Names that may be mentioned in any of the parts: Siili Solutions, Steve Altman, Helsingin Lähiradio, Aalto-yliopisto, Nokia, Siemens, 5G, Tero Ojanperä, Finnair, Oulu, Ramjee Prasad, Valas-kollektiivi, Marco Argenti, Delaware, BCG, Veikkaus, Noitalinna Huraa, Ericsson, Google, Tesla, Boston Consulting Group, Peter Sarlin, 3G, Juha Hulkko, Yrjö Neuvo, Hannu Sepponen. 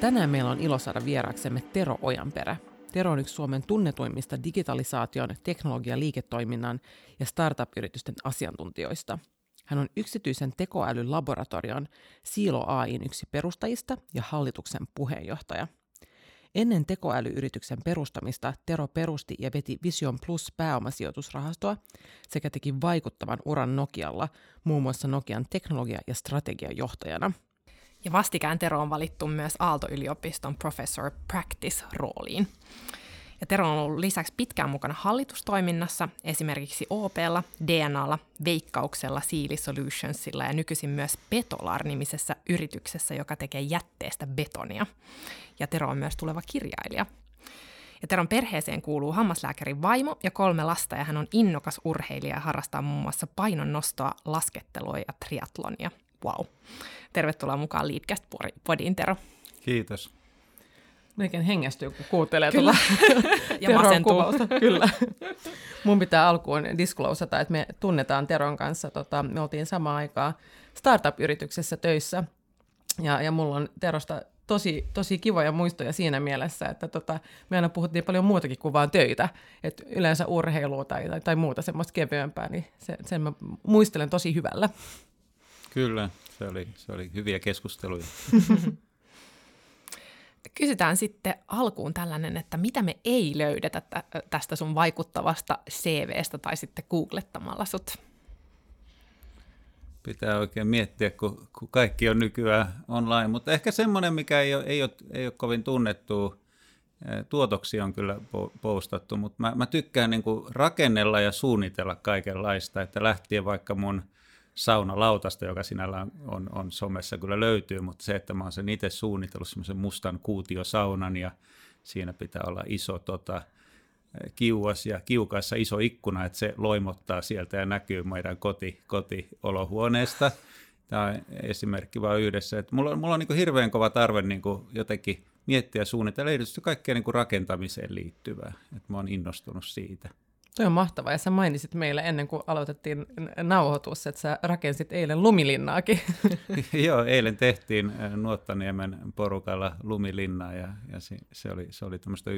Tänään meillä on ilo saada vieraaksemme Tero Ojanperä. Tero on yksi Suomen tunnetuimmista digitalisaation, teknologia-liiketoiminnan ja startup-yritysten asiantuntijoista. Hän on yksityisen tekoälylaboratorion Silo AI:n yksi perustajista ja hallituksen puheenjohtaja. Ennen tekoälyyrityksen perustamista Tero perusti ja veti Vision Plus pääomasijoitusrahastoa sekä teki vaikuttavan uran Nokialla, muun muassa Nokian teknologia- ja strategiajohtajana. Ja vastikään Tero on valittu myös Aalto-yliopiston Professor Practice-rooliin. Ja Tero on ollut lisäksi pitkään mukana hallitustoiminnassa, esimerkiksi OP:lla, DNA:lla, Veikkauksella, Siili Solutionsilla ja nykyisin myös Betolar-nimisessä yrityksessä, joka tekee jätteestä betonia. Ja Tero on myös tuleva kirjailija. Ja Teron perheeseen kuuluu hammaslääkärin vaimo ja 3 lasta, ja hän on innokas urheilija ja harrastaa muun muassa painonnostoa, laskettelua ja triatlonia. Wow. Tervetuloa mukaan Leadcast-podiin, Tero. Kiitos. Melkein hengästyy, kun kuuntelee tuolla ja Teron kuvausta. Kyllä. Mun pitää alkuun disclosata, että me tunnetaan Teron kanssa. Me oltiin samaan aikaan startup-yrityksessä töissä, ja mulla on Terosta tosi kivoja muistoja siinä mielessä, että me aina puhuttiin paljon muutakin kuin vaan töitä. Et yleensä urheilua tai muuta semmoista kevyempää, niin sen mä muistelen tosi hyvällä. Kyllä, se oli hyviä keskusteluja. Kysytään sitten alkuun tällainen, että mitä me ei löydetä tästä sun vaikuttavasta CV:stä tai sitten googlettamalla sut? Pitää oikein miettiä, kun kaikki on nykyään online, mutta ehkä semmoinen, mikä ei ole kovin tunnettua, tuotoksia on kyllä postattu, mutta mä tykkään niinku rakennella ja suunnitella kaikenlaista, että lähtien vaikka mun saunalautasta, joka sinällään on somessa kyllä löytyy, mutta se, että mä oon sen itse suunnitellut semmoisen mustan kuutiosaunan ja siinä pitää olla iso kiuas ja kiukaissa iso ikkuna, että se loimottaa sieltä ja näkyy meidän kotiolohuoneesta. Tämä on esimerkki vaan yhdessä, että mulla on niin kuin hirveän kova tarve niin kuin jotenkin miettiä ja suunnitella erityisesti kaikkea niin kuin rakentamiseen liittyvää, että mä oon innostunut siitä. Toi on mahtavaa, ja sä mainitsit meillä ennen kuin aloitettiin nauhoitus, että sä rakensit eilen lumilinnaakin. Joo, eilen tehtiin Nuottaniemen porukalla lumilinnaa, ja se oli tämmöistä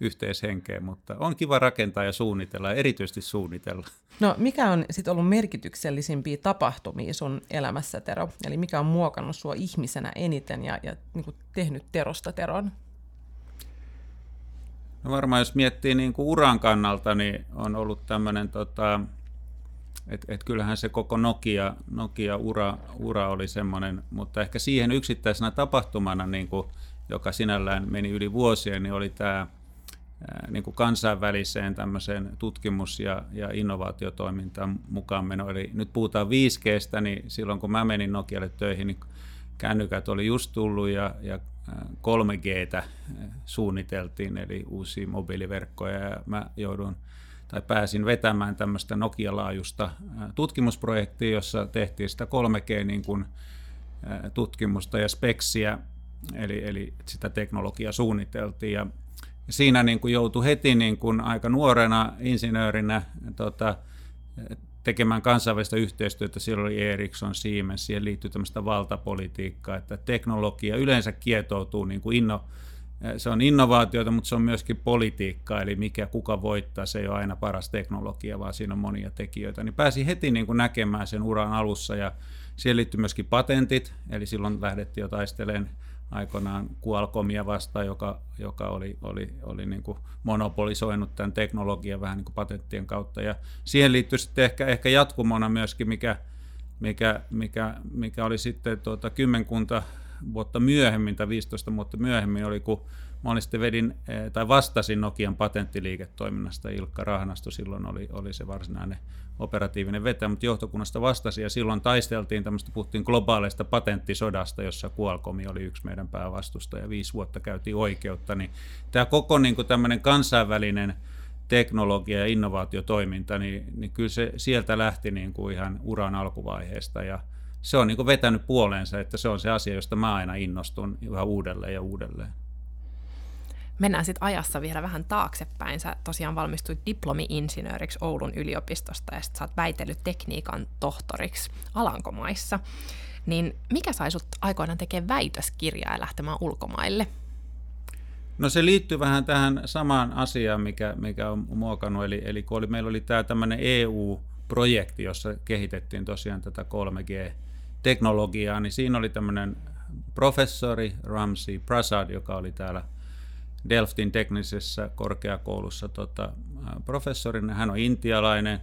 yhteishenkeä, mutta on kiva rakentaa ja suunnitella, ja erityisesti suunnitella. No, mikä on sitten ollut merkityksellisimpiä tapahtumia sun elämässä, Tero? Eli mikä on muokannut sua ihmisenä eniten ja niin kuin tehnyt Terosta Teron? No varmaan jos miettii niin kuin uran kannalta, niin on ollut tämmöinen, että kyllähän se koko Nokia-ura oli semmoinen, mutta ehkä siihen yksittäisenä tapahtumana, niin kuin, joka sinällään meni yli vuosien, niin oli tämä niin kuin kansainväliseen tämmöiseen tutkimus- ja innovaatiotoimintaan mukaan meno. Eli nyt puhutaan 5G:stä, niin silloin kun mä menin Nokialle töihin, niin kännykät oli just tullut ja 3G:tä suunniteltiin, eli uusia mobiiliverkkoja, ja mä pääsin vetämään tämmöistä Nokia-laajuista tutkimusprojektia, jossa tehtiin sitä 3G-tutkimusta ja speksiä, eli sitä teknologiaa suunniteltiin, ja siinä niin kuin joutui heti niin kuin aika nuorena insinöörinä tekemään kansainvälistä yhteistyötä. Siellä oli Ericsson, Siemens, siihen liittyy tämmöistä valtapolitiikkaa, että teknologia yleensä kietoutuu, niin kuin se on innovaatioita, mutta se on myöskin politiikkaa, eli kuka voittaa, se ei ole aina paras teknologia, vaan siinä on monia tekijöitä. Niin pääsi heti niin kuin näkemään sen uran alussa, ja siihen liittyy myöskin patentit, eli silloin lähdettiin jo taistelemaan aikoinaan Qualcommia vastaan, joka oli niin kuin monopolisoinut tämän teknologian vähän niin kuin patenttien kautta. Ja siihen liittyy sitten ehkä jatkumona myöskin, mikä oli sitten kymmenkunta vuotta myöhemmin tai 15 vuotta myöhemmin oli, kun mä olin sitten vastasin Nokian patenttiliiketoiminnasta. Ilkka Rahnasto silloin oli se varsinainen operatiivinen vetäjä, mutta johtokunnasta vastasi, ja silloin taisteltiin tämmöistä, puhuttiin globaaleista patenttisodasta, jossa Qualcomm oli yksi meidän päävastustaja, ja 5 vuotta käytiin oikeutta. Niin tämä koko niin kuin tämmöinen kansainvälinen teknologia- ja innovaatiotoiminta, niin kyllä se sieltä lähti niin kuin ihan uran alkuvaiheesta, ja se on niin kuin vetänyt puoleensa, että se on se asia, josta mä aina innostun yhä uudelleen ja uudelleen. Mennään sitten ajassa vielä vähän taaksepäin. Sä tosiaan valmistuit diplomi-insinööriksi Oulun yliopistosta ja sitten sä oot väitellyt tekniikan tohtoriksi Alankomaissa. Niin mikä sai sut aikoinaan tekemään väitöskirjaa ja lähtemään ulkomaille? No se liittyy vähän tähän samaan asiaan, mikä on muokannut. Eli kun meillä oli tämä tämmöinen EU-projekti, jossa kehitettiin tosiaan tätä 3G-teknologiaa, niin siinä oli tämmöinen professori Ramjee Prasad, joka oli täällä Delftin teknisessä korkeakoulussa professorina. Hän on intialainen,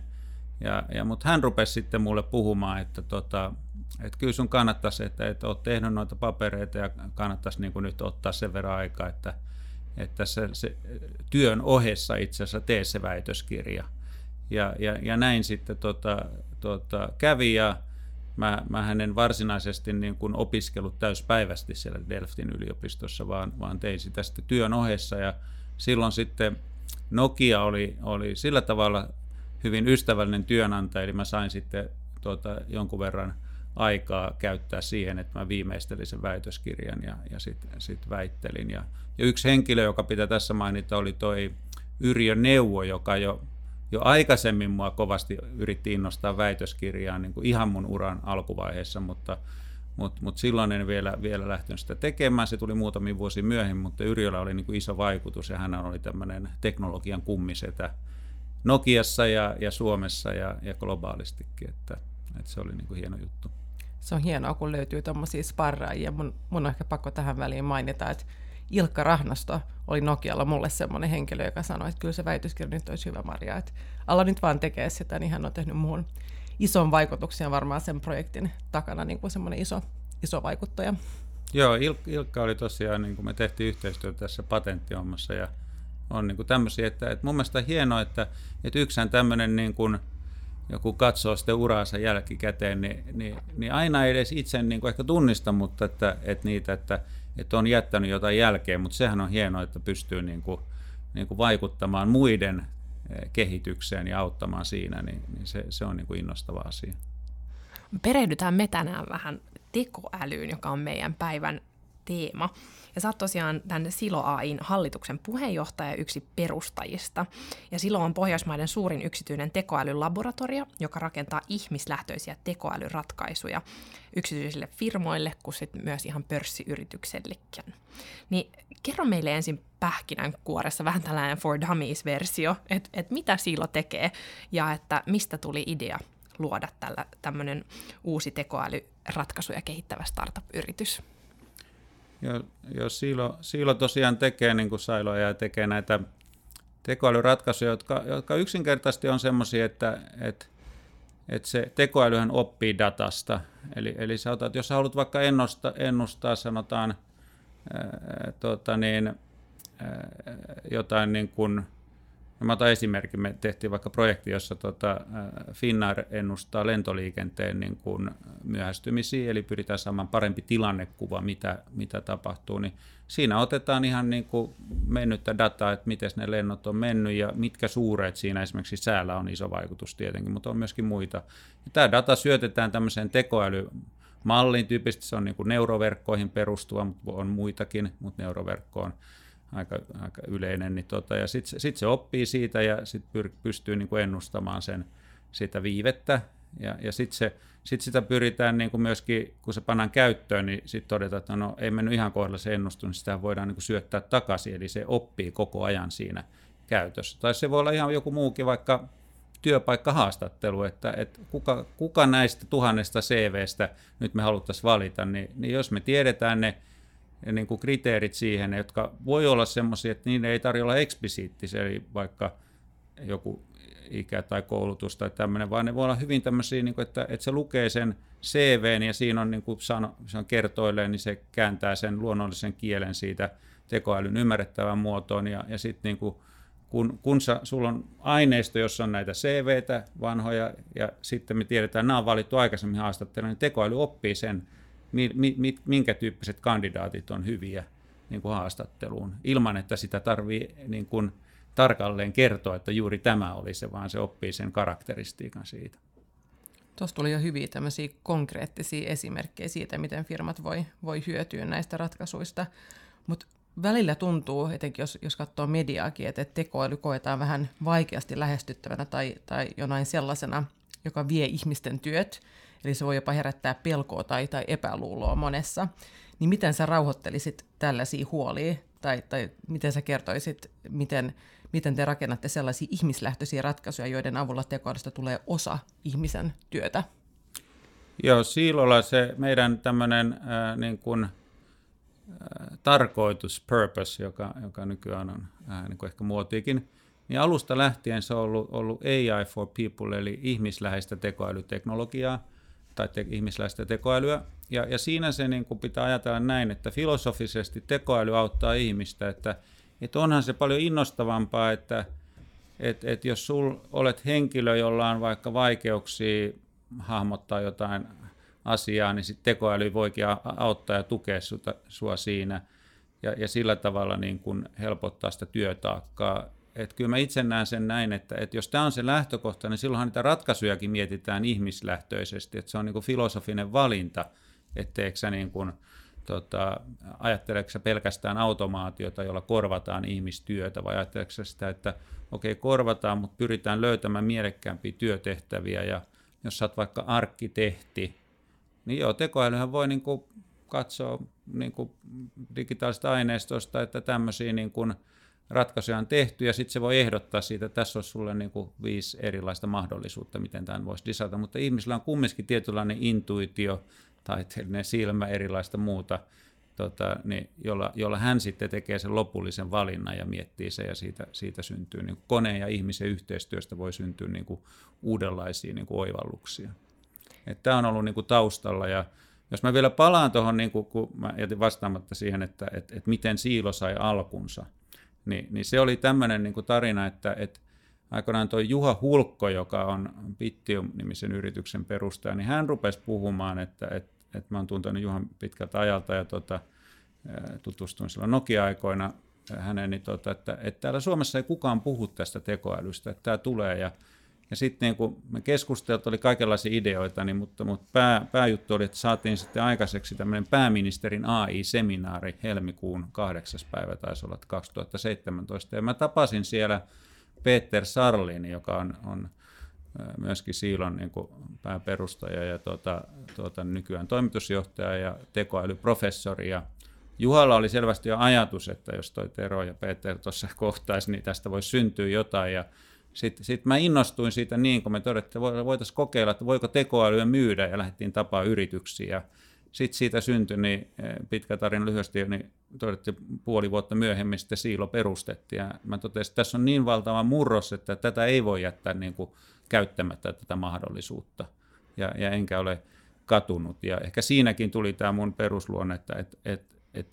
mutta hän rupesi sitten mulle puhumaan, että kyllä sun kannattaisi, että olet tehnyt noita papereita ja kannattaisi niin kuin nyt ottaa sen verran aikaa, että se työn ohessa itse asiassa tee se väitöskirja. Ja näin sitten kävi, ja mä hänen varsinaisesti niin kuin opiskellut täyspäiväisesti siellä Delftin yliopistossa, vaan tein sitä sitten työn ohessa, ja silloin sitten Nokia oli sillä tavalla hyvin ystävällinen työnantaja, eli mä sain sitten jonkun verran aikaa käyttää siihen, että mä viimeistelin sen väitöskirjan ja sit väittelin. Ja yksi henkilö, joka pitää tässä mainita, oli toi Yrjö Neuvo, joka jo aikaisemmin mua kovasti yritti innostaa väitöskirjaan niin kuin ihan mun uran alkuvaiheessa, mutta silloin en vielä lähtenyt sitä tekemään. Se tuli muutamia vuosia myöhemmin, mutta Yrjöllä oli niin kuin iso vaikutus, ja hän oli tämmöinen teknologian kummisetä Nokiassa ja Suomessa ja globaalistikin, että se oli niin kuin hieno juttu. Se on hienoa, kun löytyy tuommoisia sparraajia. Mun on ehkä pakko tähän väliin mainita, että Ilkka Rahnasto oli Nokialla mulle semmoinen henkilö, joka sanoi, että kyllä se väitöskirja nyt olisi hyvä, Marja, että ala nyt vaan tekee sitä, niin hän on tehnyt muun ison vaikutuksen, varmaan sen projektin takana niin kuin semmoinen iso vaikuttaja. Joo, Ilkka oli tosiaan, niin kuin me tehtiin yhteistyötä tässä patenttihommassa, ja on niin kuin tämmöisiä, että mun mielestä on hienoa, että yksään tämmöinen niin kuin joku katsoo sitten uraansa jälkikäteen, niin aina ei edes itse niin kuin ehkä tunnista, mutta että niitä, että on jättänyt jotain jälkeen, mutta sehän on hienoa, että pystyy niin kuin vaikuttamaan muiden kehitykseen ja auttamaan siinä, niin se on niin kuin innostava asia. Perehdytään me tänään vähän tekoälyyn, joka on meidän päivän teema. Ja sä oot tosiaan tämän Silo AI:n hallituksen puheenjohtaja ja yksi perustajista. Ja Silo on Pohjoismaiden suurin yksityinen tekoälylaboratorio, joka rakentaa ihmislähtöisiä tekoälyratkaisuja yksityisille firmoille, kuin sitten myös ihan pörssiyrityksellekin. Niin kerro meille ensin pähkinänkuoressa vähän tällainen for dummies-versio, että mitä Silo tekee ja että mistä tuli idea luoda tämmöinen uusi tekoälyratkaisuja kehittävä startup-yritys. Jos Silo tosiaan tekee, niin kuin Silo AI tekee näitä tekoälyratkaisuja, jotka yksinkertaisesti on semmoisia, että se tekoälyhän oppii datasta. Eli sä otat, jos sä haluat vaikka ennustaa sanotaan jotain niin kuin, no mä otan esimerkin, me tehtiin vaikka projekti, jossa Finnair ennustaa lentoliikenteen niin kuin myöhästymisiä, eli pyritään saamaan parempi tilannekuva, mitä tapahtuu. Niin siinä otetaan ihan niin kuin mennyttä dataa, että miten ne lennot on mennyt ja mitkä suuret siinä esimerkiksi säällä on iso vaikutus tietenkin, mutta on myöskin muita. Ja tämä data syötetään tämmöiseen tekoälymallin tyypillisesti, se on niin kuin neuroverkkoihin perustuva, mutta on muitakin, mutta neuroverkkoon aika yleinen, niin ja sit se oppii siitä ja sit pystyy niin kuin ennustamaan sitä viivettä, ja sit sitä pyritään niin kuin myöskin, kun se pannaan käyttöön, niin sit todetaan, että no ei mennyt ihan kohdalla se ennustus, niin sitä voidaan niin kuin syöttää takaisin, eli se oppii koko ajan siinä käytössä. Tai se voi olla ihan joku muukin vaikka työpaikkahaastattelu, että kuka näistä 1000 CV:stä nyt me haluttaisiin valita, niin jos me tiedetään ne niin kuin kriteerit siihen, jotka voi olla semmoisia, että niiden ei tarvitse olla eksplisiittisiä, eli vaikka joku ikä tai koulutus tai tämmöinen, vaan ne voi olla hyvin tämmöisiä, niin kuin, että se lukee sen CV:n ja siinä on niin kuin sanon kertoilleen, niin se kääntää sen luonnollisen kielen siitä tekoälyn ymmärrettävään muotoon ja sitten niin kuin kun sulla on aineisto, jossa on näitä CV:tä vanhoja ja sitten me tiedetään, nämä on valittu aikaisemmin haastatteluun, niin tekoäly oppii sen, minkä tyyppiset kandidaatit on hyviä niin kuin haastatteluun, ilman että sitä tarvii niin kuin tarkalleen kertoa, että juuri tämä oli se, vaan se oppii sen karakteristiikan siitä. Tuossa tuli jo hyviä tämmöisiä konkreettisia esimerkkejä siitä, miten firmat voi hyötyä näistä ratkaisuista, mutta välillä tuntuu, etenkin jos katsoo mediaakin, että tekoäly koetaan vähän vaikeasti lähestyttävänä tai jonain sellaisena, joka vie ihmisten työt, eli se voi jopa herättää pelkoa tai epäluuloa monessa. Niin miten sä rauhoittelisit tällaisia huolia, tai miten sä kertoisit, miten te rakennatte sellaisia ihmislähtöisiä ratkaisuja, joiden avulla tekoälystä tulee osa ihmisen työtä? Joo, Siilolla se meidän tämmöinen tarkoitus, purpose, joka nykyään on niin kuin ehkä muotiikin, niin alusta lähtien se on ollut AI for people, eli ihmisläheistä tekoälyteknologiaa tai ihmisläheistä tekoälyä. Ja siinä se niin kuin pitää ajatella näin, että filosofisesti tekoäly auttaa ihmistä, että onhan se paljon innostavampaa, että jos olet henkilö, jolla on vaikka vaikeuksia hahmottaa jotain asiaa, niin sitten tekoäly voikin auttaa ja tukea sua siinä ja sillä tavalla niin kun helpottaa sitä työtaakkaa. Et kyllä mä itse näen sen näin, että jos tämä on se lähtökohta, niin silloinhan niitä ratkaisujakin mietitään ihmislähtöisesti, että se on niin kun filosofinen valinta, etteikö sä niin kun, ajatteleeko sä pelkästään automaatiota, jolla korvataan ihmistyötä, vai ajatteleeko sä sitä, että okei, korvataan, mutta pyritään löytämään mielekkäämpiä työtehtäviä, ja jos sä oot vaikka arkkitehti, niin joo, tekoälyhän voi niin kuin katsoa niin kuin digitaalista aineistosta, että tämmöisiä niin kuin ratkaisuja on tehty, ja sitten se voi ehdottaa siitä, että tässä olisi sulle niin kuin 5 erilaista mahdollisuutta, miten tämän voisi disata, mutta ihmisillä on kumminkin tietynlainen intuitio, taiteellinen silmä, erilaista muuta, niin, jolla hän sitten tekee sen lopullisen valinnan ja miettii sen, ja siitä syntyy niin kuin koneen ja ihmisen yhteistyöstä voi syntyä niin kuin uudenlaisia niin kuin oivalluksia. Tämä on ollut niinku taustalla, ja jos mä vielä palaan tuohon, niinku, kun mä jätin vastaamatta siihen, että miten Siilo sai alkunsa, niin se oli tämmöinen niinku tarina, että aikoinaan tuo Juha Hulkko, joka on Bitium-nimisen yrityksen perustaja, niin hän rupesi puhumaan, että mä oon tuntenut Juhan pitkältä ajalta ja tutustuin silloin Nokia-aikoina häneen, niin että täällä Suomessa ei kukaan puhu tästä tekoälystä, että tämä tulee ja sitten niin kun me keskusteltiin, oli kaikenlaisia ideoita, niin, mutta pääjuttu oli, että saatiin sitten aikaiseksi tämmöinen pääministerin AI-seminaari helmikuun 8. päivä, taisi olla 2017. Ja mä tapasin siellä Peter Sarlin, joka on myöskin Siilon niin kun pääperustaja ja nykyään toimitusjohtaja ja tekoälyprofessori. Ja Juhalla oli selvästi jo ajatus, että jos toi Tero ja Peter tuossa kohtaisi, niin tästä voisi syntyä jotain. Ja sitten mä innostuin siitä niin, kun me todettiin, että voitaisiin kokeilla, että voiko tekoälyä myydä, ja lähdettiin tapaa yrityksiä. Sitten siitä syntyi, niin pitkä tarina lyhyesti, niin todettiin 5,5 vuotta myöhemmin sitten Siilo perustettiin. Ja mä totesin, että tässä on niin valtava murros, että tätä ei voi jättää niin kuin käyttämättä tätä mahdollisuutta, ja enkä ole katunut. Ja ehkä siinäkin tuli tämä mun perusluonne, että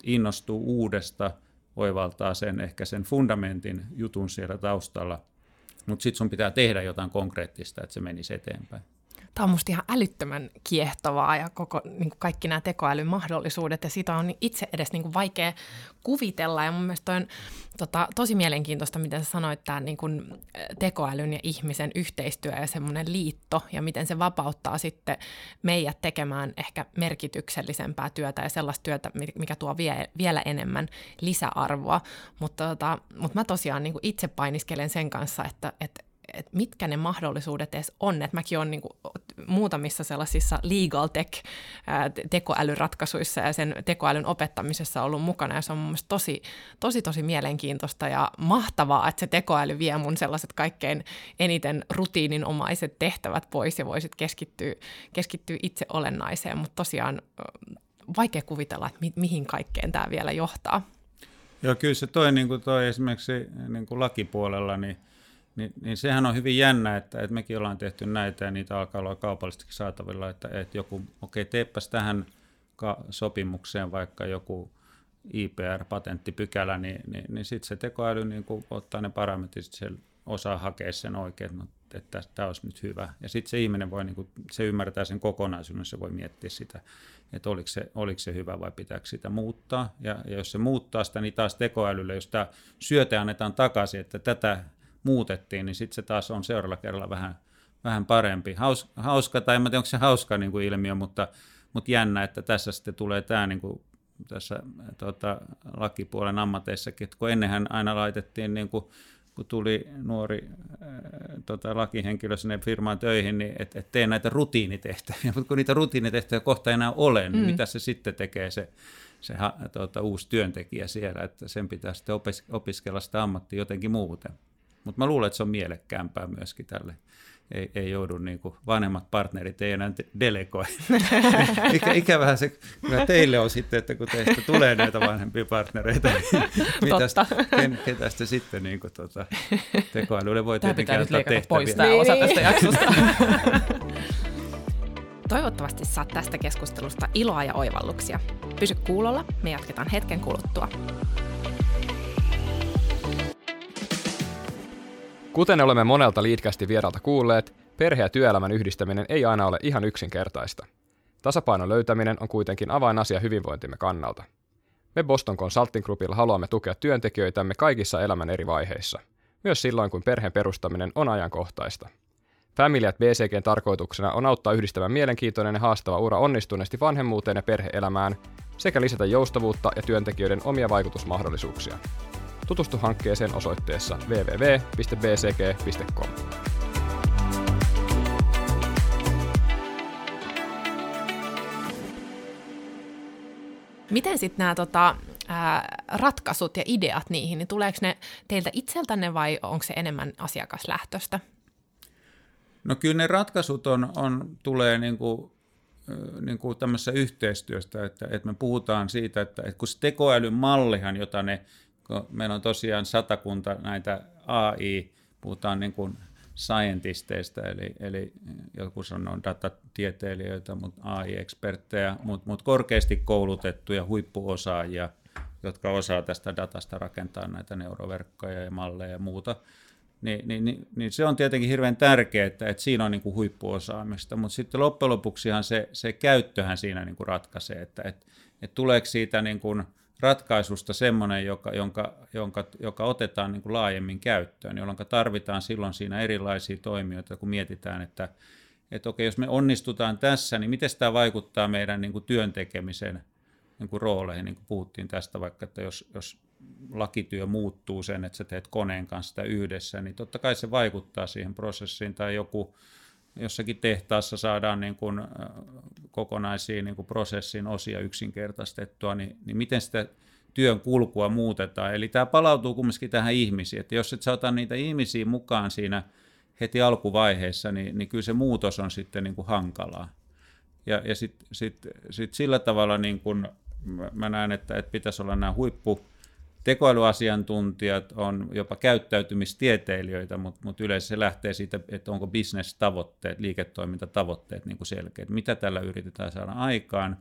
innostuu uudesta, oivaltaa sen ehkä sen fundamentin jutun siellä taustalla. Mutta sitten sun pitää tehdä jotain konkreettista, että se menisi eteenpäin. Tämä on musta ihan älyttömän kiehtovaa ja niin kaikki nämä tekoälyn mahdollisuudet, ja sitä on itse edes niin vaikea kuvitella. Ja mun mielestä toi on tosi mielenkiintoista, miten sä sanoit, tämä niin tekoälyn ja ihmisen yhteistyö ja semmoinen liitto, ja miten se vapauttaa sitten meidät tekemään ehkä merkityksellisempää työtä ja sellaista työtä, mikä tuo vielä enemmän lisäarvoa. Mutta mä tosiaan niin itse painiskelen sen kanssa, että mitkä ne mahdollisuudet edes on. Et mäkin olen niinku muutamissa sellaisissa legal tech tekoälyratkaisuissa ja sen tekoälyn opettamisessa ollut mukana, ja se on mun mielestä tosi mielenkiintoista ja mahtavaa, että se tekoäly vie mun sellaiset kaikkein eniten rutiininomaiset tehtävät pois ja voisit keskittyä itse olennaiseen, mutta tosiaan vaikea kuvitella, että mihin kaikkeen tämä vielä johtaa. Joo, kyllä se toi esimerkiksi niin kuin lakipuolella, niin Niin sehän on hyvin jännä, että mekin ollaan tehty näitä ja niitä alkaa olla kaupallisestikin saatavilla, että joku, teepäs tähän sopimukseen vaikka joku IPR-patenttipykälä, niin sitten se tekoäly niin ottaa ne parametrit, se osaa hakea sen oikein, että tämä olisi nyt hyvä. Ja sitten se ihminen voi, se ymmärtää sen kokonaisuuden, se voi miettiä sitä, että oliko se hyvä vai pitääkö sitä muuttaa. Ja jos se muuttaa sitä, niin taas tekoälylle, jos tämä syöte annetaan takaisin, että tätä muutettiin, niin sitten se taas on seuraavalla kerralla vähän parempi. Hauska, tai en tiedä, onko se hauska ilmiö, mutta jännä, että tässä sitten tulee tämä tässä lakipuolen ammateissakin, että kun ennenhän aina laitettiin, kun tuli nuori lakihenkilö sinne firmaan töihin, niin et tee näitä rutiinitehtäviä, mutta kun niitä rutiinitehtäviä kohta enää ole, niin mitä se sitten tekee se uusi työntekijä siellä, että sen pitää sitten opiskella sitä ammattia jotenkin muuten. Mutta mä luulen, että se on mielekkäämpää myöskin tälle. Ei joudu vanhemmat partnerit, ei enää delegoi. Ikävähän se teille on sitten, että kun teistä tulee näitä vanhempia partnereita, ketä sitä sitten tekoälylle voi tietenkin ottaa tehtäviä. Pois tämä osa tästä jaksosta. Toivottavasti saat tästä keskustelusta iloa ja oivalluksia. Pysy kuulolla, me jatketaan hetken kuluttua. Kuten olemme monelta Leadcastin vieralta kuulleet, perhe- ja työelämän yhdistäminen ei aina ole ihan yksinkertaista. Tasapainon löytäminen on kuitenkin avainasia hyvinvointimme kannalta. Me Boston Consulting Groupilla haluamme tukea työntekijöitämme kaikissa elämän eri vaiheissa, myös silloin kun perheen perustaminen on ajankohtaista. Family at BCG:n tarkoituksena on auttaa yhdistämään mielenkiintoinen ja haastava ura onnistuneesti vanhemmuuteen ja perhe-elämään sekä lisätä joustavuutta ja työntekijöiden omia vaikutusmahdollisuuksia. Tutustu hankkeeseen osoitteessa www.bcg.com. Miten sitten nämä ratkaisut ja ideat niihin, niin tuleeko ne teiltä itseltänne vai onko se enemmän asiakaslähtöistä? No kyllä ne ratkaisut tulee tämmöisessä yhteistyöstä, että me puhutaan siitä, että kun se tekoälyn mallihan, jota ne meillä on tosiaan 100 näitä AI, puhutaan niin kuin scientisteista, eli joku sanoo datatieteilijöitä, mutta AI-eksperttejä, mutta korkeasti koulutettuja huippuosaajia, jotka osaa tästä datasta rakentaa näitä neuroverkkoja ja malleja ja muuta. Niin se on tietenkin hirveän tärkeää, että siinä on niin kuin huippuosaamista, mutta sitten loppujen lopuksihan se käyttöhän siinä niin kuin ratkaisee, että tuleeko siitä niin kuin ratkaisusta semmoinen, joka otetaan niin kuin laajemmin käyttöön, jolloin tarvitaan silloin siinä erilaisia toimijoita, kun mietitään, että okei, jos me onnistutaan tässä, niin miten tämä vaikuttaa meidän niin kuin työntekemisen niin kuin rooleihin, niin kuin puhuttiin tästä vaikka, että jos lakityö muuttuu sen, että sä teet koneen kanssa sitä yhdessä, niin totta kai se vaikuttaa siihen prosessiin tai jossakin tehtaassa saadaan niin kuin kokonaisia niin kuin prosessin osia yksinkertaistettua, niin miten sitä työn kulkua muutetaan. Eli tämä palautuu kumminkin tähän ihmisiin, että jos et sä ota niitä ihmisiä mukaan siinä heti alkuvaiheessa, niin kyllä se muutos on sitten niin kuin hankalaa. Ja sit sillä tavalla niin kuin mä näen, että pitäisi olla nämä tekoälyasiantuntijat on jopa käyttäytymistieteilijöitä, mutta yleensä se lähtee siitä, että onko business-tavoitteet, liiketoimintatavoitteet niin kuin selkeät, mitä tällä yritetään saada aikaan.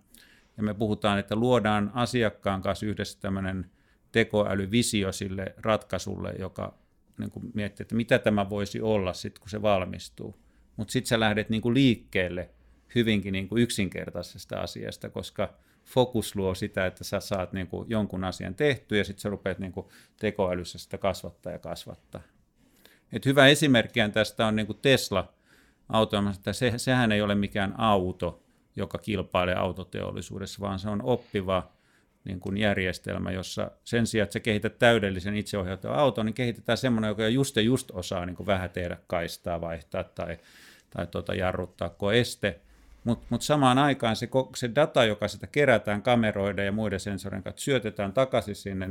Ja me puhutaan, että luodaan asiakkaan kanssa yhdessä tämmöinen tekoälyvisio sille ratkaisulle, joka niin kuin miettii, että mitä tämä voisi olla sitten, kun se valmistuu. Mutta sitten sä lähdet niin kuin liikkeelle hyvinkin niin kuin yksinkertaisesta asiasta, koska fokus luo sitä, että sä saat niin kuin jonkun asian tehtyä ja sitten sä rupeat niin kuin tekoälyssä sitä kasvattaa. Et hyvä esimerkki tästä on niin kuin Tesla-auto, että sehän ei ole mikään auto, joka kilpailee autoteollisuudessa, vaan se on oppiva niin kuin järjestelmä, jossa sen sijaan, että sä kehität täydellisen itseohjautuvan auton, niin kehitetään semmoinen, joka just osaa niin kuin vähän tehdä kaistaa, vaihtaa tai jarruttaa koeste. Mutta samaan aikaan se data, joka sitä kerätään kameroiden ja muiden sensorien kautta, syötetään takaisin sinne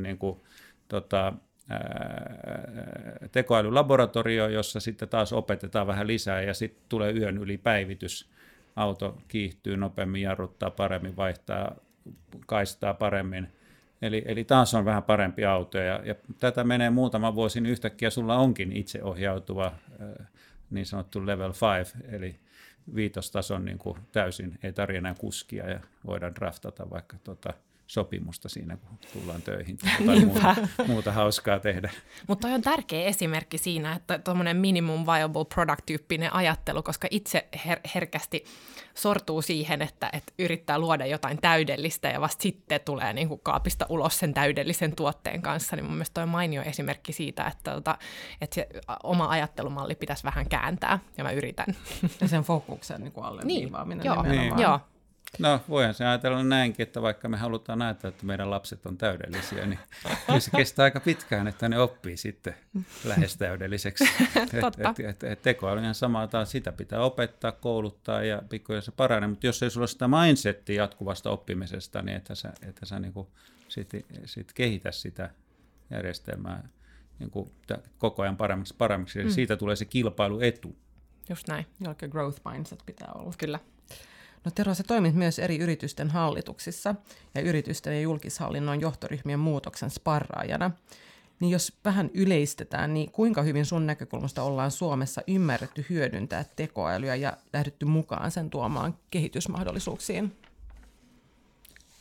tekoälylaboratorioon, jossa sitten taas opetetaan vähän lisää ja sitten tulee yön yli päivitys. Auto kiihtyy nopeammin, jarruttaa paremmin, vaihtaa kaistaa paremmin Eli taas on vähän parempi auto ja tätä menee muutama vuosi, niin yhtäkkiä sulla onkin itseohjautuva niin sanottu level 5, eli viitostason niin kuin täysin, ei tarvitse enää kuskia ja voidaan draftata vaikka sopimusta siinä, kun tullaan töihin tai muuta hauskaa tehdä. Mutta on tärkeä esimerkki siinä, että tuommoinen minimum viable product-tyyppinen ajattelu, koska itse herkästi sortuu siihen, että yrittää luoda jotain täydellistä ja vasta sitten tulee niin kuin kaapista ulos sen täydellisen tuotteen kanssa. Niin mun mielestä toi on mainio esimerkki siitä, että se oma ajattelumalli pitäisi vähän kääntää ja mä yritän. Ja sen fokuksen niin kuin alleviivaaminen nimenomaan. Joo. No voihan se ajatella näinkin, että vaikka me halutaan näyttää, että meidän lapset on täydellisiä, niin se kestää aika pitkään, että ne oppii sitten lähes täydelliseksi. Tekoäly on ihan samaa, että sitä pitää opettaa, kouluttaa ja pikkuhiljaa se paranee, mutta jos ei sulla ole sitä mindsettiä jatkuvasta oppimisesta, niin että sä niin kuin sit kehitä sitä järjestelmää niin kuin koko ajan paremmiksi. Eli siitä tulee se kilpailuetu. Just näin, jollakin growth mindset pitää olla. Kyllä. No Tero, sä toimit myös eri yritysten hallituksissa ja yritysten ja julkishallinnon johtoryhmien muutoksen sparraajana. Niin jos vähän yleistetään, niin kuinka hyvin sun näkökulmasta ollaan Suomessa ymmärretty hyödyntää tekoälyä ja lähdetty mukaan sen tuomaan kehitysmahdollisuuksiin?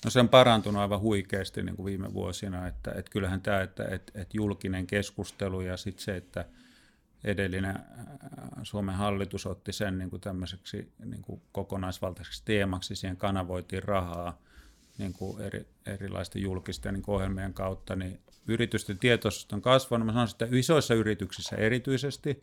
No se on parantunut aivan huikeasti niin kuin viime vuosina, että kyllähän tämä, että julkinen keskustelu ja sitten se, että edellinen Suomen hallitus otti sen niin kuin tämmöiseksi niin kuin kokonaisvaltaiseksi teemaksi, siihen kanavoitiin rahaa niin kuin erilaisten julkisten niin kuin ohjelmien kautta, niin yritysten tietoisuus on kasvanut. Mä sanoisin, että isoissa yrityksissä erityisesti,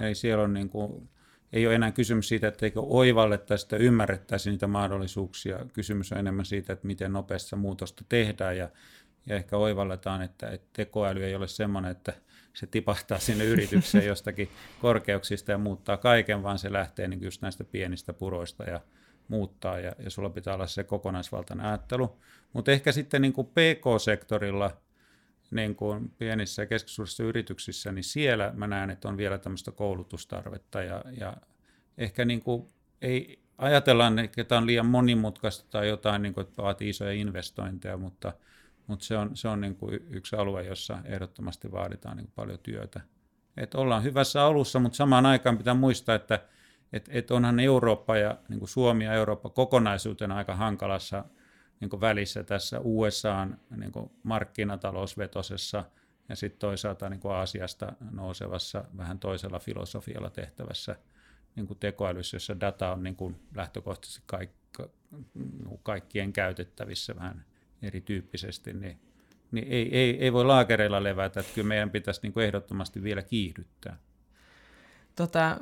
eli siellä on niin kuin, ei ole enää kysymys siitä, etteikö oivallettaisi ja ymmärrettäisi niitä mahdollisuuksia. Kysymys on enemmän siitä, että miten nopeasti muutosta tehdään ja ehkä oivalletaan, että tekoäly ei ole semmoinen, että se tipahtaa sinne yritykseen jostakin korkeuksista ja muuttaa kaiken, vaan se lähtee niin just näistä pienistä puroista ja muuttaa, ja sulla pitää olla se kokonaisvaltainen ajattelu. Mutta ehkä sitten niin kuin PK-sektorilla, niin kuin pienissä ja keskisuurissa yrityksissä, niin siellä mä näen, että on vielä tämmöistä koulutustarvetta, ja ehkä niin kuin ei ajatellaan, että tämä on liian monimutkaista tai jotain, niin kuin, että vaatii isoja investointeja, mutta se on niin kuin yksi alue, jossa ehdottomasti vaaditaan niin kuin paljon työtä. Et ollaan hyvässä alussa, mutta samaan aikaan pitää muistaa, että et onhan Eurooppa ja niin kuin Suomi ja Eurooppa kokonaisuutena aika hankalassa niin kuin välissä tässä USA:n niin kuin markkinatalousvetosessa ja sitten toisaalta niin kuin Aasiasta nousevassa vähän toisella filosofialla tehtävässä niin kuin tekoälyssä, jossa data on niin kuin lähtökohtaisesti kaikkien käytettävissä vähän erityyppisesti, niin ei voi laakereilla levätä, että kyllä meidän pitäisi niin kuin ehdottomasti vielä kiihdyttää.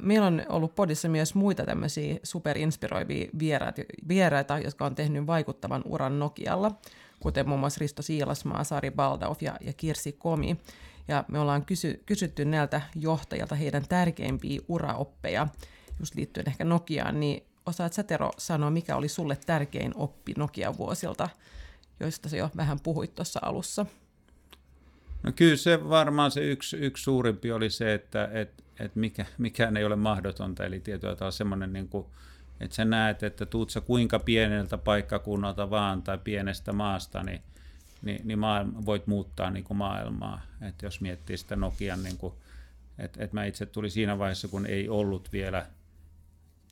Meillä on ollut podissa myös muita tämmöisiä superinspiroivia vieraita, jotka on tehnyt vaikuttavan uran Nokialla, kuten muun muassa Risto Siilasmaa, Sari Baldauf ja Kirsi Komi. Ja me ollaan kysytty näiltä johtajilta heidän tärkeimpiä uraoppeja, just liittyen ehkä Nokiaan, niin osaat sä Tero sanoa, mikä oli sulle tärkein oppi Nokian vuosilta, joista se jo vähän puhuit tuossa alussa? No kyllä se varmaan se yksi suurimpi oli se, että mikään ei ole mahdotonta, eli tietyllä tavalla semmoinen, niin kuin, että sä näet, että tuut sä kuinka pieneltä paikkakunnalta vaan tai pienestä maasta, niin voit muuttaa niin kuin maailmaa. Että jos miettii sitä Nokian, niin että mä itse tulin siinä vaiheessa, kun ei ollut vielä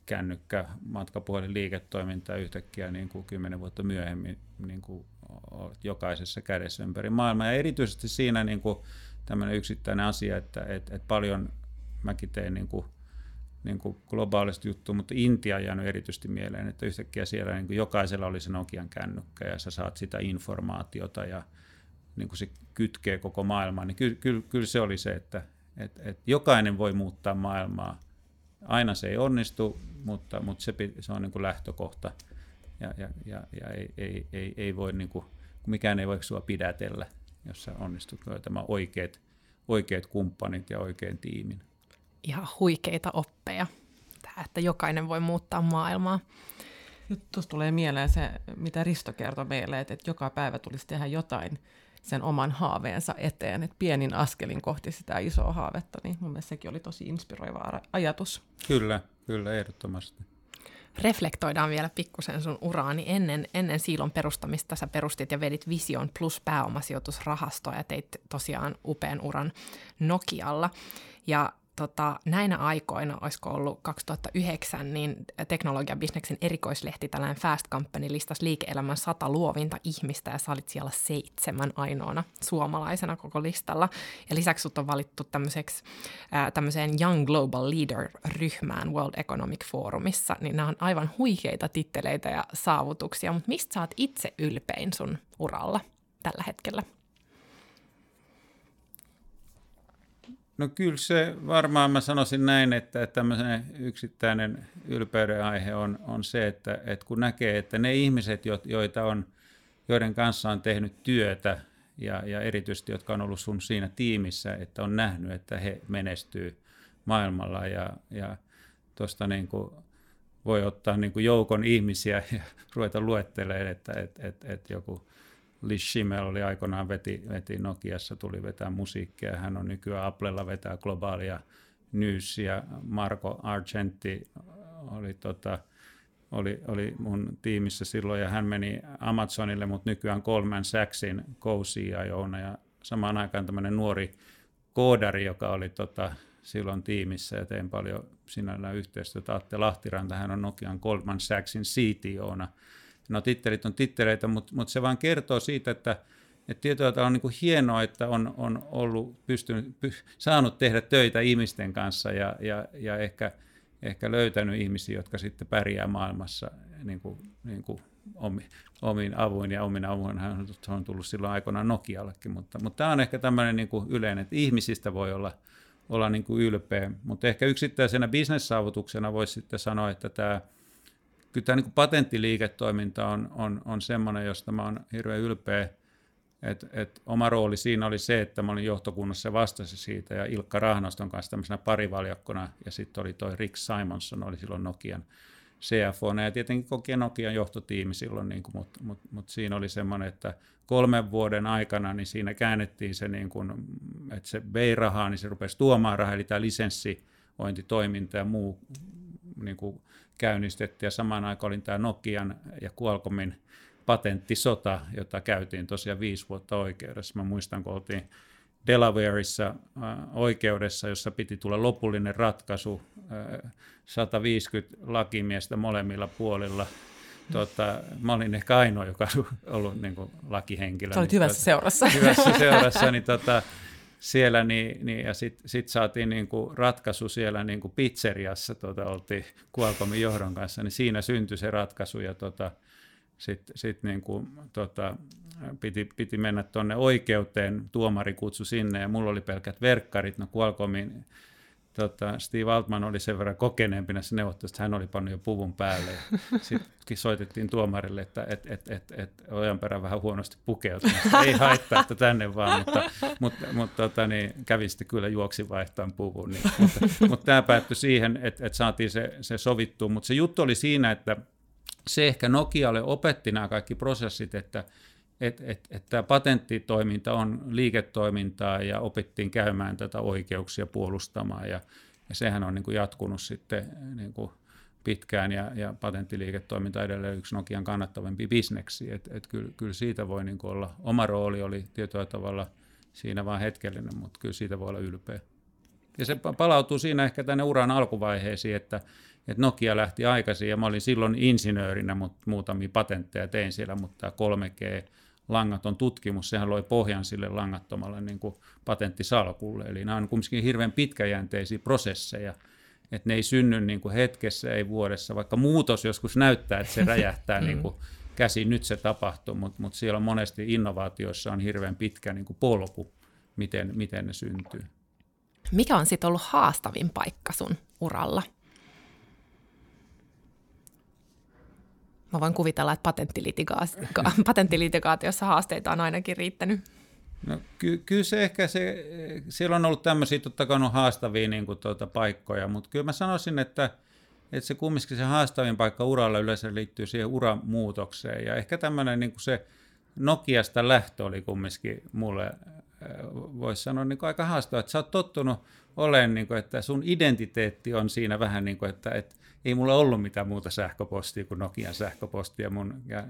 kännykkä, matkapuhelin, liiketoimintaa yhtäkkiä niin kuin 10 vuotta myöhemmin niin kuin jokaisessa kädessä ympäri maailmaa. Ja erityisesti siinä niin kuin tämmöinen yksittäinen asia, että paljon mäkin tein niin kuin globaalista juttua, mutta Intia on jäänyt erityisesti mieleen, että yhtäkkiä siellä niin kuin jokaisella oli se Nokian kännykkä ja sä saat sitä informaatiota ja niin kuin se kytkee koko maailmaa. Niin kyllä se oli se, että jokainen voi muuttaa maailmaa. Aina se ei onnistu, mutta se on niin kuin lähtökohta ja ei voi niin kuin, mikään ei voi sua pidätellä, jos sä onnistut löytämään oikeat kumppanit ja oikean tiimin. Ihan huikeita oppeja, että jokainen voi muuttaa maailmaa. Nyt tuossa tulee mieleen se, mitä Risto kertoi meille, että joka päivä tulisi tehdä jotain sen oman haaveensa eteen, että pienin askelin kohti sitä isoa haavetta, niin mun mielestä sekin oli tosi inspiroiva ajatus. Kyllä, ehdottomasti. reflektoidaan vielä pikkusen sun uraani. Ennen Silon perustamista sä perustit ja vedit Vision Plus -pääomasijoitusrahastoa ja teit tosiaan upean uran Nokialla. Ja näinä aikoina, olisiko ollut 2009, niin teknologiabisneksen erikoislehti, tällainen Fast Company, listasi liike-elämän 100 luovinta ihmistä, ja sä olit siellä 7 ainoana suomalaisena koko listalla. Ja lisäksi sut on valittu tämmöiseen Young Global Leader-ryhmään World Economic Forumissa, niin nämä on aivan huikeita titteleitä ja saavutuksia, mutta mistä sä oot itse ylpein sun uralla tällä hetkellä? No kyllä se varmaan mä sanoisin näin, että tämmöinen yksittäinen ylpeyden aihe on se, että kun näkee, että ne ihmiset, joiden kanssa on tehnyt työtä ja erityisesti jotka on ollut sun siinä tiimissä, että on nähnyt, että he menestyy maailmalla ja tuosta niin kuin voi ottaa niin kuin joukon ihmisiä ja ruveta luettelemaan, että joku Lee Schimmel oli aikoinaan veti Nokiassa, tuli vetää musiikkia. Hän on nykyään Applella, vetää globaalia newsia. Marco Argenti oli mun tiimissä silloin ja hän meni Amazonille, mutta nykyään Goldman Sachsin co-CIO:na. Ja samaan aikaan tämmöinen nuori koodari, joka oli silloin tiimissä ja tein paljon sinällään yhteistyötä. Atte Lahtiranta, hän on Nokian Goldman Sachsin CTO:na. No tittelit on titteleitä, mutta se vaan kertoo siitä, että tietyllä tavalla on niin kuin hienoa, että on ollut saanut tehdä töitä ihmisten kanssa ja ehkä löytänyt ihmisiä, jotka sitten pärjää maailmassa niin kuin omin avuin ja omina avuinhan on tullut silloin aikoinaan Nokiallekin, mutta tämä on ehkä tämmöinen niin kuin yleinen, että ihmisistä voi olla niin kuin ylpeä, mutta ehkä yksittäisenä business-saavutuksena voisi sitten sanoa, että Kyllä tämä niin patenttiliiketoiminta on semmoinen, josta mä oon hirveän ylpeä, että oma rooli siinä oli se, että mä olin johtokunnassa vastasi siitä ja Ilkka Rahnaston kanssa tämmöisenä parivaljakkona ja sitten oli toi Rick Simonson, oli silloin Nokian CFO ja tietenkin kokien Nokian johtotiimi silloin, niin mutta siinä oli semmoinen, että 3 vuoden aikana niin siinä käännettiin se, niin kuin, että se vei rahaa, niin se rupesi tuomaan rahaa, eli tämä lisenssiointitoiminta ja muu niin kuin käynnistettiin ja samaan aikaan oli tämä Nokian ja Qualcommin patenttisota, jota käytiin tosiaan 5 vuotta oikeudessa. Mä muistan, kun oltiin Delawareissa oikeudessa, jossa piti tulla lopullinen ratkaisu 150 lakimiestä molemmilla puolilla. Mä olin ehkä ainoa, joka on ollut niin kuin lakihenkilö. Sä olit niin, hyvässä seurassa. Hyvässä seurassa, niin siellä ja sit saatiin niinku ratkaisu siellä niinku pizzeriassa, oltiin Qualcommin johdon kanssa, niin siinä syntyi se ratkaisu ja sit niinku piti mennä tuonne oikeuteen, tuomari kutsui sinne ja mulla oli pelkät verkkarit, no Qualcommin Steve Altman oli sen verran kokeneempi näissä neuvotteluissa, hän oli pannut jo puvun päälle. Sitten soitettiin tuomarille, että Ojanperä vähän huonosti pukeutunut. Ei haittaa, että tänne vaan, mutta kävin sitten kyllä juoksin vaihtaan puvun. Niin. Mutta tämä päättyi siihen, että saatiin se sovittua. Mutta se juttu oli siinä, että se ehkä Nokialle opetti nämä kaikki prosessit, että tämä patenttitoiminta on liiketoimintaa ja opittiin käymään tätä oikeuksia puolustamaan ja sehän on niin kuin jatkunut sitten niin kuin pitkään ja patenttiliiketoiminta edelleen yksi Nokian kannattavampi bisneksi, että kyllä siitä voi niin kuin olla, oma rooli oli tietyllä tavalla siinä vaan hetkellinen, mutta kyllä siitä voi olla ylpeä. Ja se palautuu siinä ehkä tänne uran alkuvaiheisiin, että Nokia lähti aikaisin ja mä olin silloin insinöörinä, mutta muutamia patentteja tein siellä, mutta 3G langaton tutkimus, sehän loi pohjan sille langattomalle niin kuin patenttisalkulle. Eli nämä on kumminkin hirveän pitkäjänteisiä prosesseja, että ne ei synny niin kuin hetkessä, ei vuodessa, vaikka muutos joskus näyttää, että se räjähtää niin kuin käsiin, nyt se tapahtuu, mutta siellä on monesti innovaatioissa on hirveän pitkä niin kuin polku, miten ne syntyy. Mikä on sitten ollut haastavin paikka sun uralla? Mä voin kuvitella, että patenttilitigaatiossa haasteita on ainakin riittänyt. No, kyllä se ehkä, siellä on ollut tämmöisiä, totta kai on haastavia niin kuin, paikkoja, mutta kyllä mä sanoisin, että se kumminkin se haastavin paikka uralla yleensä liittyy siihen uramuutokseen. Ja ehkä tämmöinen niin kuin se Nokiasta lähtö oli kumminkin mulle voisi sanoa niin aika haastavaa, että sä oot tottunut olemaan, niin kuin, että sun identiteetti on siinä vähän niin kuin, että ei mulla ollut mitään muuta sähköpostia kuin Nokian sähköpostia mun ja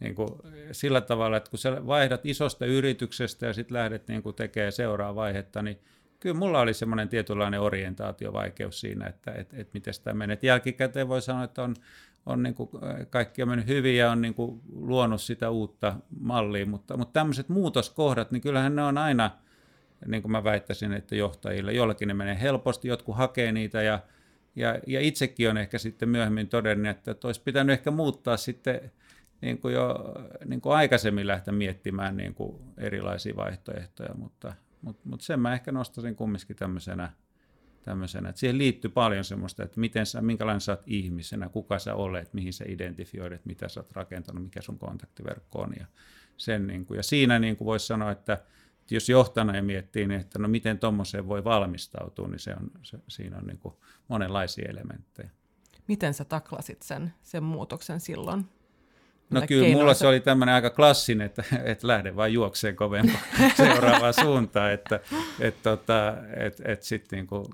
niin kuin sillä tavalla, että kun sä vaihdat isosta yrityksestä ja sitten lähdet niin kuin tekemään seuraavaa vaihetta, niin kyllä mulla oli semmoinen tietynlainen orientaatiovaikeus siinä, että miten sitä menee. Jälkikäteen voi sanoa, että on niin kuin kaikki on mennyt hyvin ja on niin kuin luonut sitä uutta mallia, mutta tämmöiset muutoskohdat, niin kyllähän ne on aina, niin kuin mä väittäisin, että johtajille jollakin ne menee helposti, jotkut hakee niitä ja itsekin on ehkä sitten myöhemmin todennut, että olisi pitänyt ehkä muuttaa sitten niin kuin jo niin kuin aikaisemmin lähteä miettimään niin kuin erilaisia vaihtoehtoja, mutta sen mä ehkä nostaisin kumminkin tämmöisenä. Et siihen liittyy paljon semmoista, että minkälainen sä oot ihmisenä, kuka sä olet, mihin sä identifioidit, mitä sä oot rakentanut, mikä sun kontaktiverkko on. Ja, sen niin kuin, ja siinä niin kuin voisi sanoa, että jos johtajana miettii, niin että no miten tuommoiseen voi valmistautua, niin siinä on niin kuin monenlaisia elementtejä. Miten sä taklasit sen muutoksen silloin? No kyllä, mulla se oli tämmöinen aika klassinen, että lähden vaan juokseen kovempaa seuraavaan suuntaan, että sitten niinku,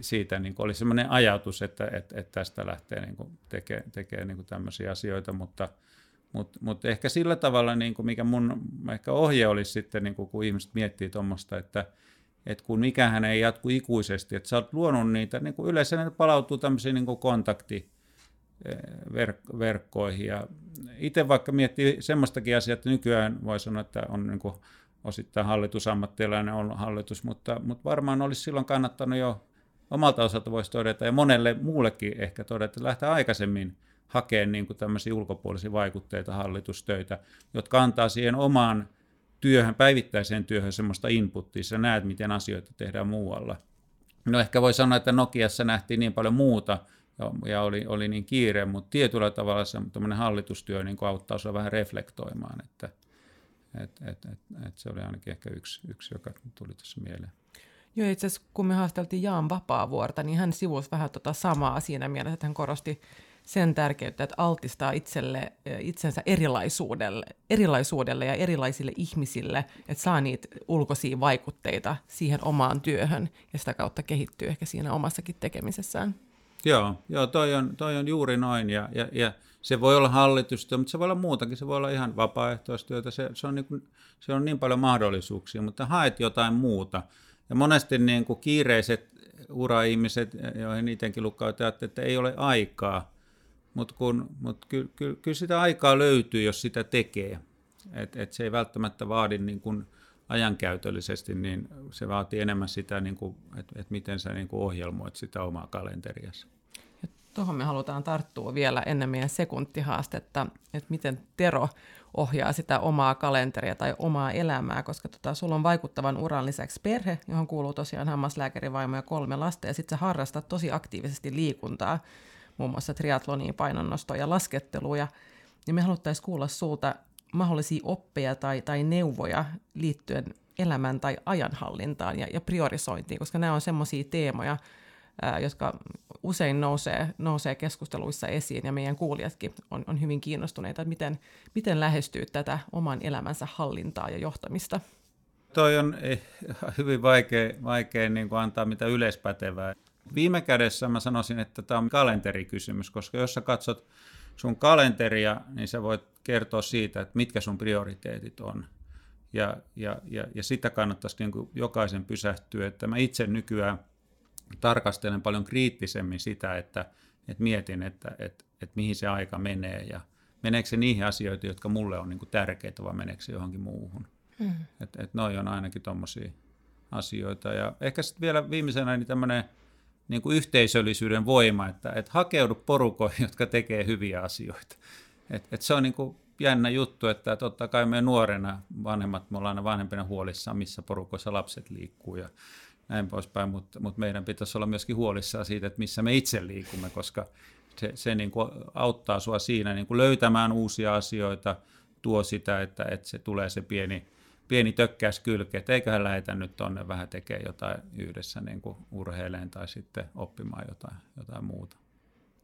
siitä niinku oli semmoinen ajatus, että tästä lähtee niinku tekemään niinku tämmöisiä asioita, mutta ehkä sillä tavalla, niinku, mikä mun ehkä ohje olisi sitten, niinku, kun ihmiset miettii tuommoista, että kun mikähän ei jatku ikuisesti, että sä oot luonut niitä, niinku, yleensä ne palautuu tämmöisiä niinku kontaktiverkkoihin. Ja itse vaikka miettii semmoistakin asiaa, että nykyään voi sanoa, että on niin kuin osittain hallitusammattilainen ollut hallitus, mutta varmaan olisi silloin kannattanut jo omalta osalta voisi todeta ja monelle muullekin ehkä todeta, että lähtee aikaisemmin hakemaan niin kuin tämmöisiä ulkopuolisia vaikutteita, hallitustöitä, jotka antaa siihen omaan työhön, päivittäiseen työhön semmoista inputtia, sä näet miten asioita tehdään muualla. No ehkä voi sanoa, että Nokiassa nähtiin niin paljon muuta, ja oli niin kiire, mutta tietyllä tavalla semmoinen hallitustyö niin auttaa sinua vähän reflektoimaan, että se oli ainakin ehkä yksi, joka tuli tuossa mieleen. Joo, itse asiassa kun me haasteltiin Jaan Vapaavuorta, niin hän sivusi vähän tota samaa siinä mielessä, että hän korosti sen tärkeyttä, että altistaa itsensä erilaisuudelle ja erilaisille ihmisille, että saa niitä ulkoisia vaikutteita siihen omaan työhön ja sitä kautta kehittyy ehkä siinä omassakin tekemisessään. Joo, toi on juuri noin, ja se voi olla hallitustyö, mutta se voi olla muutakin, se voi olla ihan vapaaehtoistyötä, se on niin paljon mahdollisuuksia, mutta haet jotain muuta. Ja monesti niin kuin kiireiset ura-ihmiset, joihin itsekin lukautuu, että ei ole aikaa, mutta kyllä sitä aikaa löytyy, jos sitä tekee, että se ei välttämättä vaadi niin kuin ajankäytöllisesti, niin se vaatii enemmän sitä, niin kuin, että miten sä niin kuin ohjelmoit sitä omaa kalenteriasi. Tuohon me halutaan tarttua vielä ennen meidän sekuntihaastetta, että miten Tero ohjaa sitä omaa kalenteria tai omaa elämää, koska sulla on vaikuttavan uran lisäksi perhe, johon kuuluu tosiaan hammaslääkärivaimo ja 3 lasta, ja sitten sä harrastat tosi aktiivisesti liikuntaa, muun muassa triathlonia, painonnostoa ja lasketteluja, niin me haluttaisiin kuulla sulta mahdollisia oppeja tai neuvoja liittyen elämän tai ajanhallintaan ja priorisointiin, koska nämä on semmoisia teemoja, jotka usein nousee keskusteluissa esiin, ja meidän kuulijatkin on hyvin kiinnostuneita, että miten lähestyy tätä oman elämänsä hallintaa ja johtamista. Toi on hyvin vaikea niin kuin antaa mitä yleispätevää. Viime kädessä mä sanoisin, että tämä on kalenterikysymys, koska jos sä katsot sun kalenteria, niin sä voit kertoa siitä, että mitkä sun prioriteetit on. Ja sitä kannattaisi niin kuin jokaisen pysähtyä. Että mä itse nykyään tarkastelen paljon kriittisemmin sitä, että mietin, että mihin se aika menee. Ja meneekö se niihin asioihin, jotka mulle on niin kuin tärkeitä, vai meneekö se johonkin muuhun. Et noi on ainakin tommosia asioita. Ja ehkä sitten vielä viimeisenä niin tämmöinen niin kuin yhteisöllisyyden voima, että hakeudu porukoihin, jotka tekee hyviä asioita. Et se on niin kuin jännä juttu, että totta kai me nuorena vanhemmat, me ollaan aina vanhempina huolissaan, missä porukoissa lapset liikkuu ja näin poispäin, mutta meidän pitäisi olla myöskin huolissaan siitä, että missä me itse liikumme, koska se niin kuin auttaa sua siinä niin kuin löytämään uusia asioita, tuo sitä, että se tulee se pieni tökkäys kylkeä, että eiköhän lähetä nyt tuonne vähän tekemään jotain yhdessä niin kuin urheileen tai sitten oppimaan jotain muuta.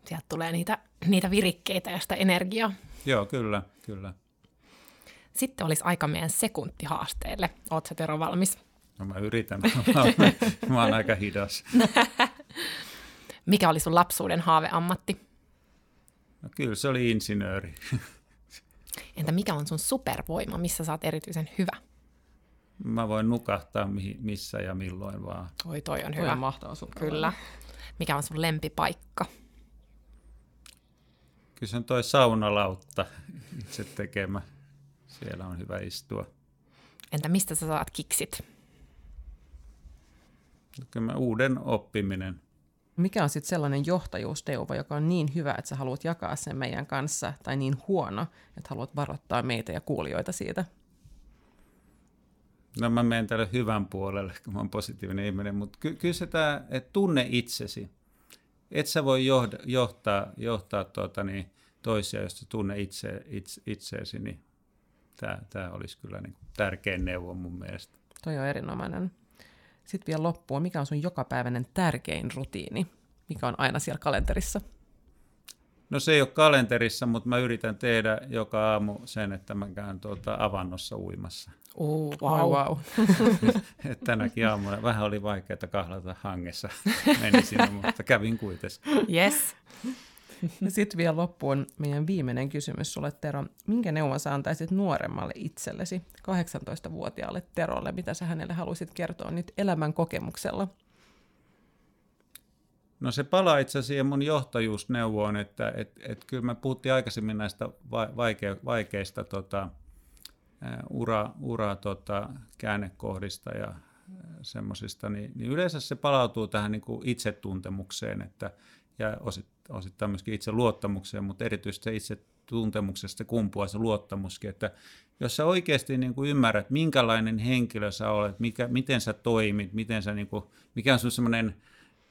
Sieltä tulee niitä virikkeitä ja sitä energiaa. Joo, kyllä. sitten olisi aika meidän sekuntihaasteelle. Ootko Tero valmis? No mä yritän, mä oon aika hidas. Mikä oli sun lapsuuden haaveammatti? No kyllä se oli insinööri. Entä mikä on sun supervoima, missä sä oot erityisen hyvä? Mä voin nukahtaa missä ja milloin vaan. Oi, toi on hyvä. Toi on mahtava sun. Kyllä. Mikä on sun lempipaikka? Kyllä se on toi saunalautta itse tekemä. Siellä on hyvä istua. Entä mistä sä saat kiksit? Kyllä uuden oppiminen. Mikä on sitten sellainen johtajuusteuva, joka on niin hyvä, että sä haluat jakaa sen meidän kanssa, tai niin huono, että haluat varoittaa meitä ja kuulijoita siitä? No mä menen tälle hyvän puolelle, kun mä oon positiivinen ihminen, mutta kyllä se tämä, että tunne itsesi. Et sä voi johtaa toisia, jos sä tunne itseesi, niin tämä olisi kyllä niin tärkein neuvo mun mielestä. Toi on erinomainen. Sitten vielä loppuun, mikä on sun jokapäiväinen tärkein rutiini, mikä on aina siellä kalenterissa? No se ei ole kalenterissa, mutta mä yritän tehdä joka aamu sen, että mä käyn avannossa uimassa. Wow. Tänäkin aamuna vähän oli vaikeaa kahlata hangessa. Meni sinne, mutta kävin kuitenkin. Yes. Sitten vielä loppuun meidän viimeinen kysymys sulle, Tero. Minkä neuvon sä antaisit nuoremmalle itsellesi, 18-vuotiaalle Terolle? Mitä sä hänelle haluaisit kertoa nyt elämän kokemuksella? No se palaa itse asiassa siihen mun johtajuusneuvoon, että kyllä me puhuttiin aikaisemmin näistä vaikeista käännekohdista ja semmoisista, niin yleensä se palautuu tähän niin kuin itsetuntemukseen, ja osittain myöskin itse luottamukseen, mutta erityisesti se itse tuntemuksesta kumpuaa se luottamuskin, että jos sä oikeasti niin kuin ymmärrät, minkälainen henkilö sä olet, miten sä toimit, mikä on sun semmoinen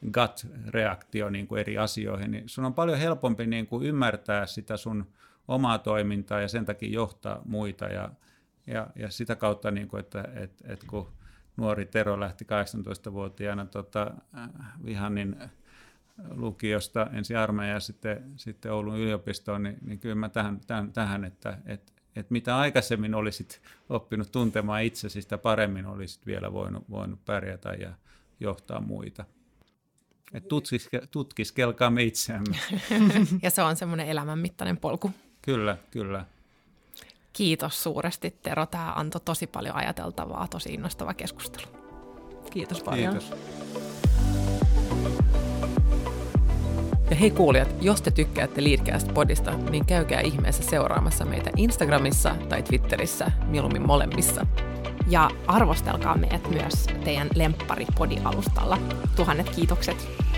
gut-reaktio niin kuin eri asioihin, niin sun on paljon helpompi niin kuin ymmärtää sitä sun omaa toimintaa ja sen takia johtaa muita, ja sitä kautta, niin kuin, että kun nuori Tero lähti 18-vuotiaana Vihannin lukiosta ensi armeijaa ja sitten Oulun yliopistoon, niin kyllä mä tähän että mitä aikaisemmin olisit oppinut tuntemaan itsesi, sitä paremmin olisit vielä voinut pärjätä ja johtaa muita. Et tutkiskelkaamme itseämme. Ja se on semmoinen elämänmittainen polku. Kyllä. Kiitos suuresti, Tero. Tämä antoi tosi paljon ajateltavaa, tosi innostava keskustelu. Kiitos paljon. Kiitos. Ja hei kuulijat, jos te tykkäätte Leadcast-podista, niin käykää ihmeessä seuraamassa meitä Instagramissa tai Twitterissä, mieluummin molemmissa. Ja arvostelkaa meidät myös teidän lempparipodialustalla. 1000 kiitokset!